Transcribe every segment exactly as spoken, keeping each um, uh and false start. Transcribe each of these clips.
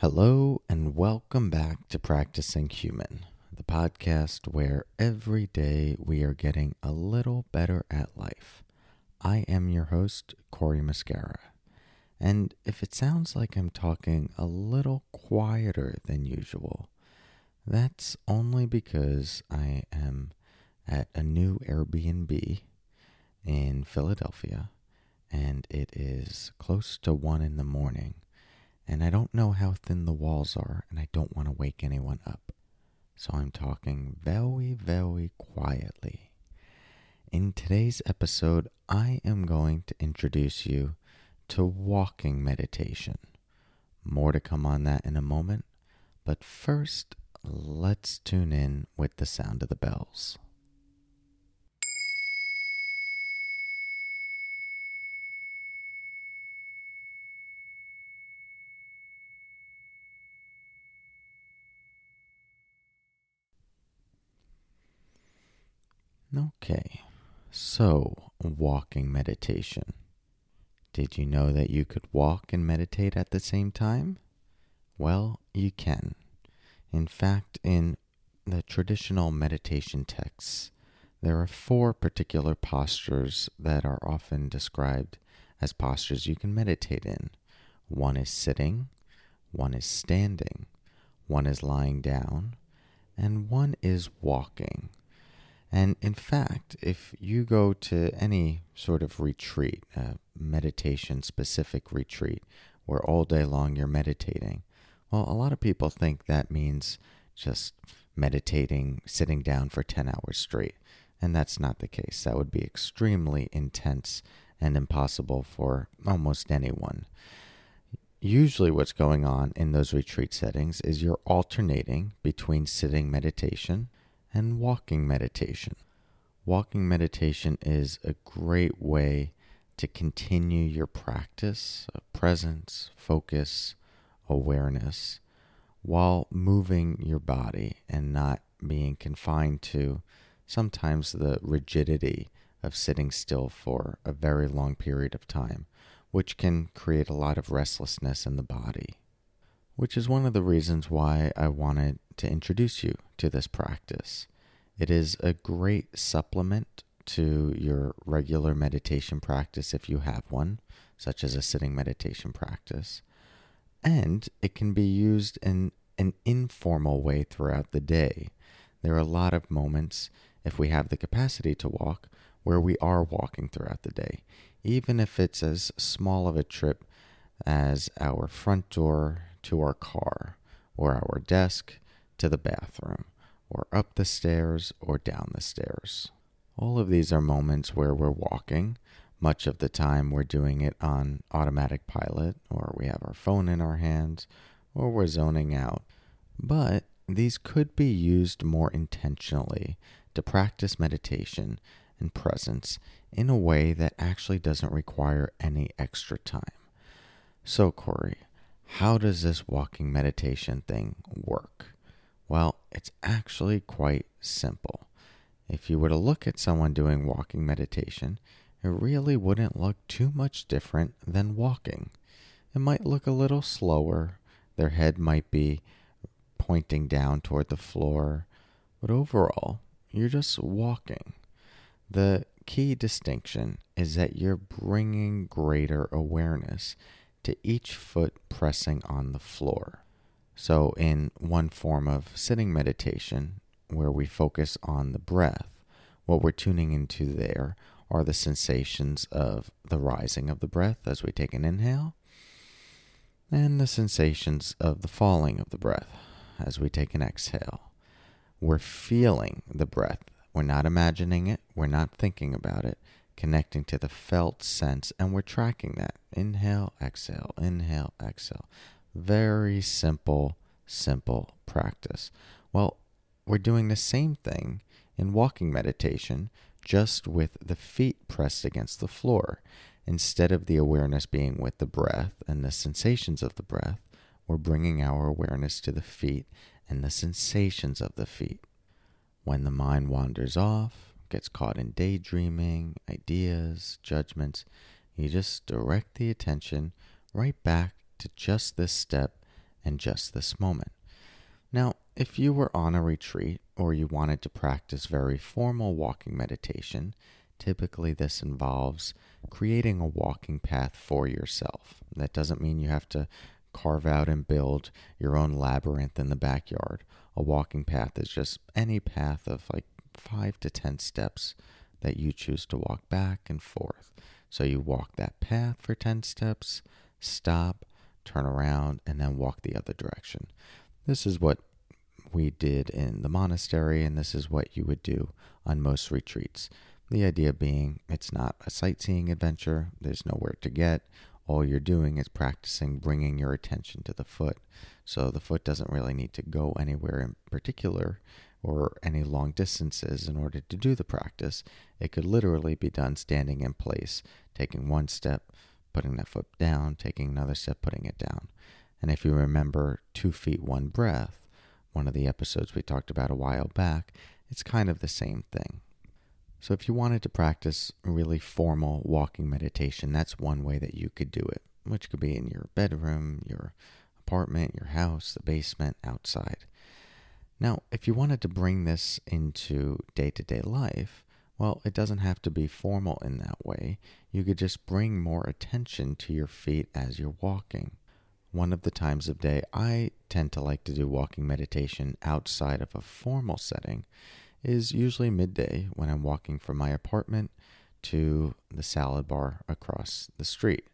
Hello and welcome back to Practicing Human, the podcast where every day we are getting a little better at life. I am your host, Corey Mascara. And if it sounds like I'm talking a little quieter than usual, that's only because I am at a new Airbnb in Philadelphia, and it is close to one in the morning. And I don't know how thin the walls are, and I don't want to wake anyone up. So I'm talking very, very quietly. In today's episode, I am going to introduce you to walking meditation. More to come on that in a moment. But first, let's tune in with the sound of the bells. Okay, so walking meditation. Did you know that you could walk and meditate at the same time? Well, you can. In fact, in the traditional meditation texts, there are four particular postures that are often described as postures you can meditate in. One is sitting, one is standing, one is lying down, and one is walking. And in fact, if you go to any sort of retreat, a meditation-specific retreat, where all day long you're meditating, well, a lot of people think that means just meditating, sitting down for ten hours straight. And that's not the case. That would be extremely intense and impossible for almost anyone. Usually what's going on in those retreat settings is you're alternating between sitting meditation and walking meditation. Walking meditation is a great way to continue your practice of presence, focus, awareness, while moving your body and not being confined to sometimes the rigidity of sitting still for a very long period of time, which can create a lot of restlessness in the body, which is one of the reasons why I wanted to introduce you to this practice. It is a great supplement to your regular meditation practice if you have one, such as a sitting meditation practice, and it can be used in an informal way throughout the day. There are a lot of moments, if we have the capacity to walk, where we are walking throughout the day, even if it's as small of a trip as our front door to our car, or our desk, to the bathroom, or up the stairs, or down the stairs. All of these are moments where we're walking. Much of the time we're doing it on automatic pilot, or we have our phone in our hands, or we're zoning out. But these could be used more intentionally to practice meditation and presence in a way that actually doesn't require any extra time. So, Corey, how does this walking meditation thing work? Well, it's actually quite simple. If you were to look at someone doing walking meditation, it really wouldn't look too much different than walking. It might look a little slower. Their head might be pointing down toward the floor. But overall, you're just walking. The key distinction is that you're bringing greater awareness to each foot pressing on the floor. So in one form of sitting meditation, where we focus on the breath, what we're tuning into there are the sensations of the rising of the breath as we take an inhale, and the sensations of the falling of the breath as we take an exhale. We're feeling the breath. We're not imagining it. We're not thinking about it. Connecting to the felt sense, and we're tracking that. Inhale, exhale, inhale, exhale. Very simple, simple practice. Well, we're doing the same thing in walking meditation, just with the feet pressed against the floor. Instead of the awareness being with the breath and the sensations of the breath, we're bringing our awareness to the feet and the sensations of the feet. When the mind wanders off, gets caught in daydreaming, ideas, judgments, you just direct the attention right back to just this step and just this moment. Now, if you were on a retreat or you wanted to practice very formal walking meditation, typically this involves creating a walking path for yourself. That doesn't mean you have to carve out and build your own labyrinth in the backyard. A walking path is just any path of like five to ten steps that you choose to walk back and forth. So you walk that path for ten steps, stop, turn around, and then walk the other direction. This is what we did in the monastery, and this is what you would do on most retreats. The idea being it's not a sightseeing adventure. There's nowhere to get. All you're doing is practicing bringing your attention to the foot. So the foot doesn't really need to go anywhere in particular or any long distances in order to do the practice. It could literally be done standing in place, taking one step, putting that foot down, taking another step, putting it down. And if you remember two feet, one breath, one of the episodes we talked about a while back, it's kind of the same thing. So if you wanted to practice really formal walking meditation, that's one way that you could do it, which could be in your bedroom, your apartment, your house, the basement, outside. Now, if you wanted to bring this into day-to-day life, well, it doesn't have to be formal in that way. You could just bring more attention to your feet as you're walking. One of the times of day I tend to like to do walking meditation outside of a formal setting is usually midday when I'm walking from my apartment to the salad bar across the street.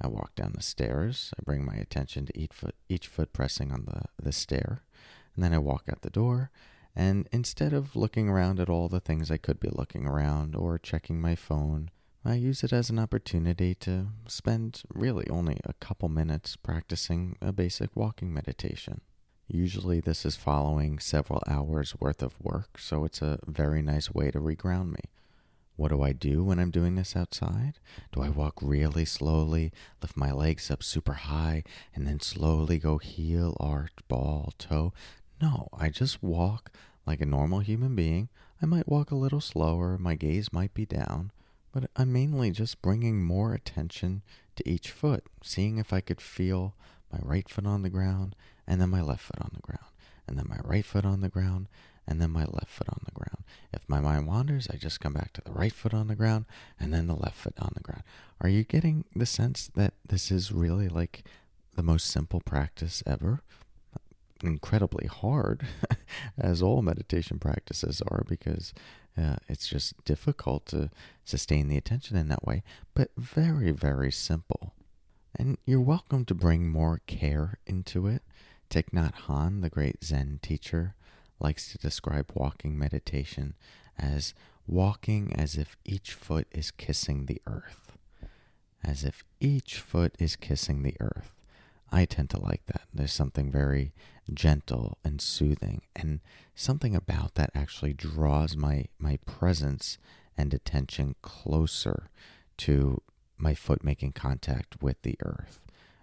I walk down the stairs, I bring my attention to each foot, each foot pressing on the, the stair, and then I walk out the door, and instead of looking around at all the things I could be looking around or checking my phone, I use it as an opportunity to spend really only a couple minutes practicing a basic walking meditation. Usually this is following several hours worth of work, so it's a very nice way to reground me. What do I do when I'm doing this outside? Do I walk really slowly, lift my legs up super high, and then slowly go heel, arch, ball, toe? No, I just walk like a normal human being. I might walk a little slower, my gaze might be down, but I'm mainly just bringing more attention to each foot, seeing if I could feel my right foot on the ground, and then my left foot on the ground, and then my right foot on the ground, and then my left foot on the ground. If my mind wanders, I just come back to the right foot on the ground, and then the left foot on the ground. Are you getting the sense that this is really like the most simple practice ever? Incredibly hard, as all meditation practices are, because uh, it's just difficult to sustain the attention in that way, but very, very simple. And you're welcome to bring more care into it. Thich Nhat Hanh, the great Zen teacher, likes to describe walking meditation as walking as if each foot is kissing the earth. As if each foot is kissing the earth. I tend to like that. There's something very gentle and soothing, and something about that actually draws my, my presence and attention closer to my foot making contact with the earth,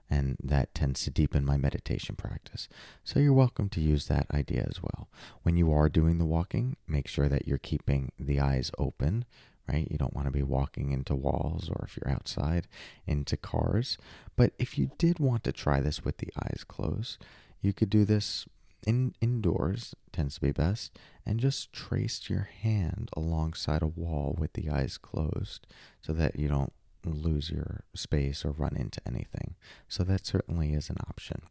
and that tends to deepen my meditation practice. So you're welcome to use that idea as well. When you are doing the walking, make sure that you're keeping the eyes open, right? You don't want to be walking into walls, or if you're outside, into cars. But if you did want to try this with the eyes closed, you could do this in indoors, tends to be best, and just trace your hand alongside a wall with the eyes closed so that you don't lose your space or run into anything. So that certainly is an option.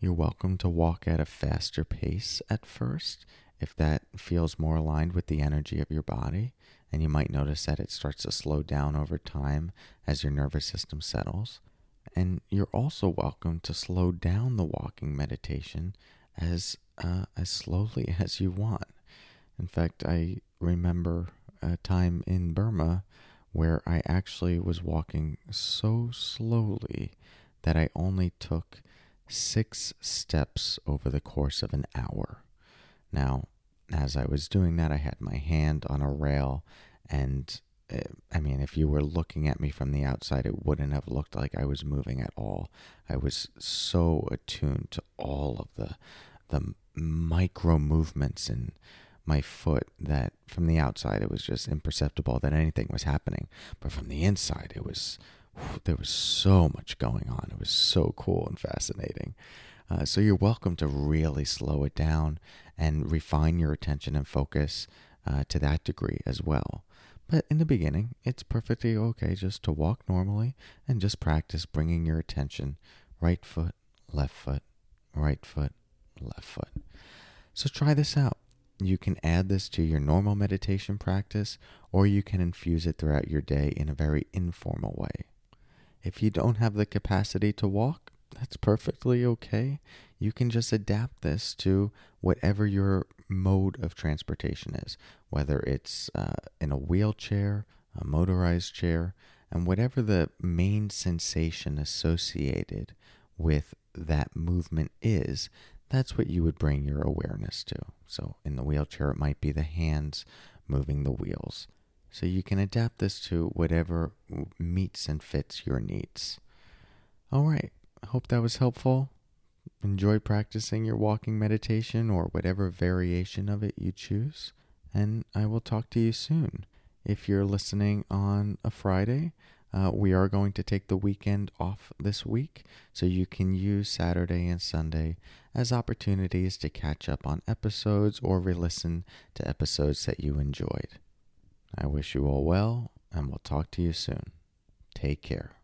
You're welcome to walk at a faster pace at first if that feels more aligned with the energy of your body, and you might notice that it starts to slow down over time as your nervous system settles. And you're also welcome to slow down the walking meditation as uh, as slowly as you want. In fact, I remember a time in Burma where I actually was walking so slowly that I only took six steps over the course of an hour. Now, as I was doing that, I had my hand on a rail, and uh, I mean, if you were looking at me from the outside, it wouldn't have looked like I was moving at all. I was so attuned to all of the the micro movements and my foot that from the outside it was just imperceptible that anything was happening, but from the inside it was there was so much going on. It was so cool and fascinating. Uh, so you're welcome to really slow it down and refine your attention and focus uh, to that degree as well. But in the beginning, it's perfectly okay just to walk normally and just practice bringing your attention right foot, left foot, right foot, left foot. So try this out. You can add this to your normal meditation practice, or you can infuse it throughout your day in a very informal way. If you don't have the capacity to walk, that's perfectly okay. You can just adapt this to whatever your mode of transportation is, whether it's uh, in a wheelchair, a motorized chair, and whatever the main sensation associated with that movement is, that's what you would bring your awareness to. So in the wheelchair, it might be the hands moving the wheels. So you can adapt this to whatever meets and fits your needs. All right. I hope that was helpful. Enjoy practicing your walking meditation or whatever variation of it you choose. And I will talk to you soon. If you're listening on a Friday, uh, we are going to take the weekend off this week. So you can use Saturday and Sunday as opportunities to catch up on episodes or re-listen to episodes that you enjoyed. I wish you all well, and we'll talk to you soon. Take care.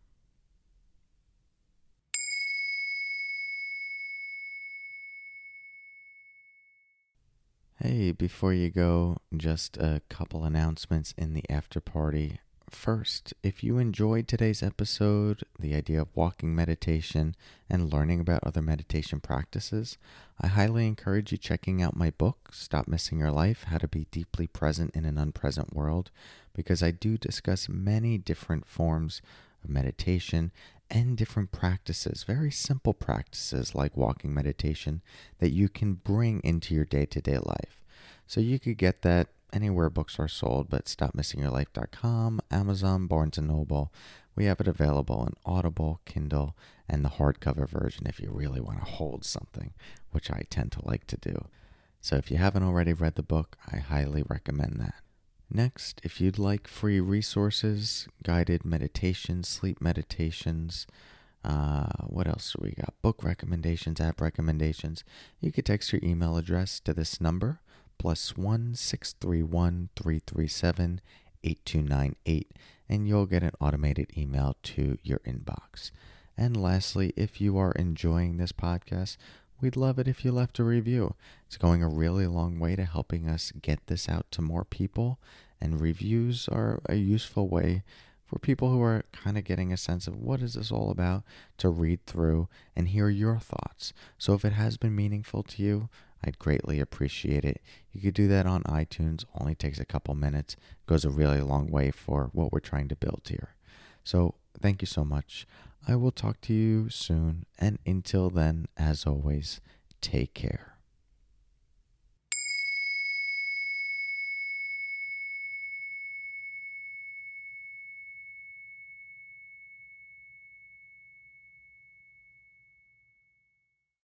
Hey, before you go, just a couple announcements in the after party. First, if you enjoyed today's episode, the idea of walking meditation and learning about other meditation practices, I highly encourage you checking out my book, Stop Missing Your Life: How to Be Deeply Present in an Unpresent World, because I do discuss many different forms of meditation and different practices, very simple practices like walking meditation that you can bring into your day-to-day life. So you could get that anywhere books are sold, but Stop Missing Your Life dot com, Amazon, Barnes and Noble. We have it available in Audible, Kindle, and the hardcover version if you really want to hold something, which I tend to like to do. So if you haven't already read the book, I highly recommend that. Next, if you'd like free resources, guided meditations, sleep meditations, uh, what else do we got? Book recommendations, app recommendations. You could text your email address to this number, plus one six three one three three seven eight two nine eight, and you'll get an automated email to your inbox. And lastly, if you are enjoying this podcast, we'd love it if you left a review. It's going a really long way to helping us get this out to more people, and reviews are a useful way for people who are kind of getting a sense of what is this all about to read through and hear your thoughts. So if it has been meaningful to you, I'd greatly appreciate it. You could do that on iTunes. Only takes a couple minutes. Goes a really long way for what we're trying to build here. So thank you so much. I will talk to you soon. And until then, as always, take care.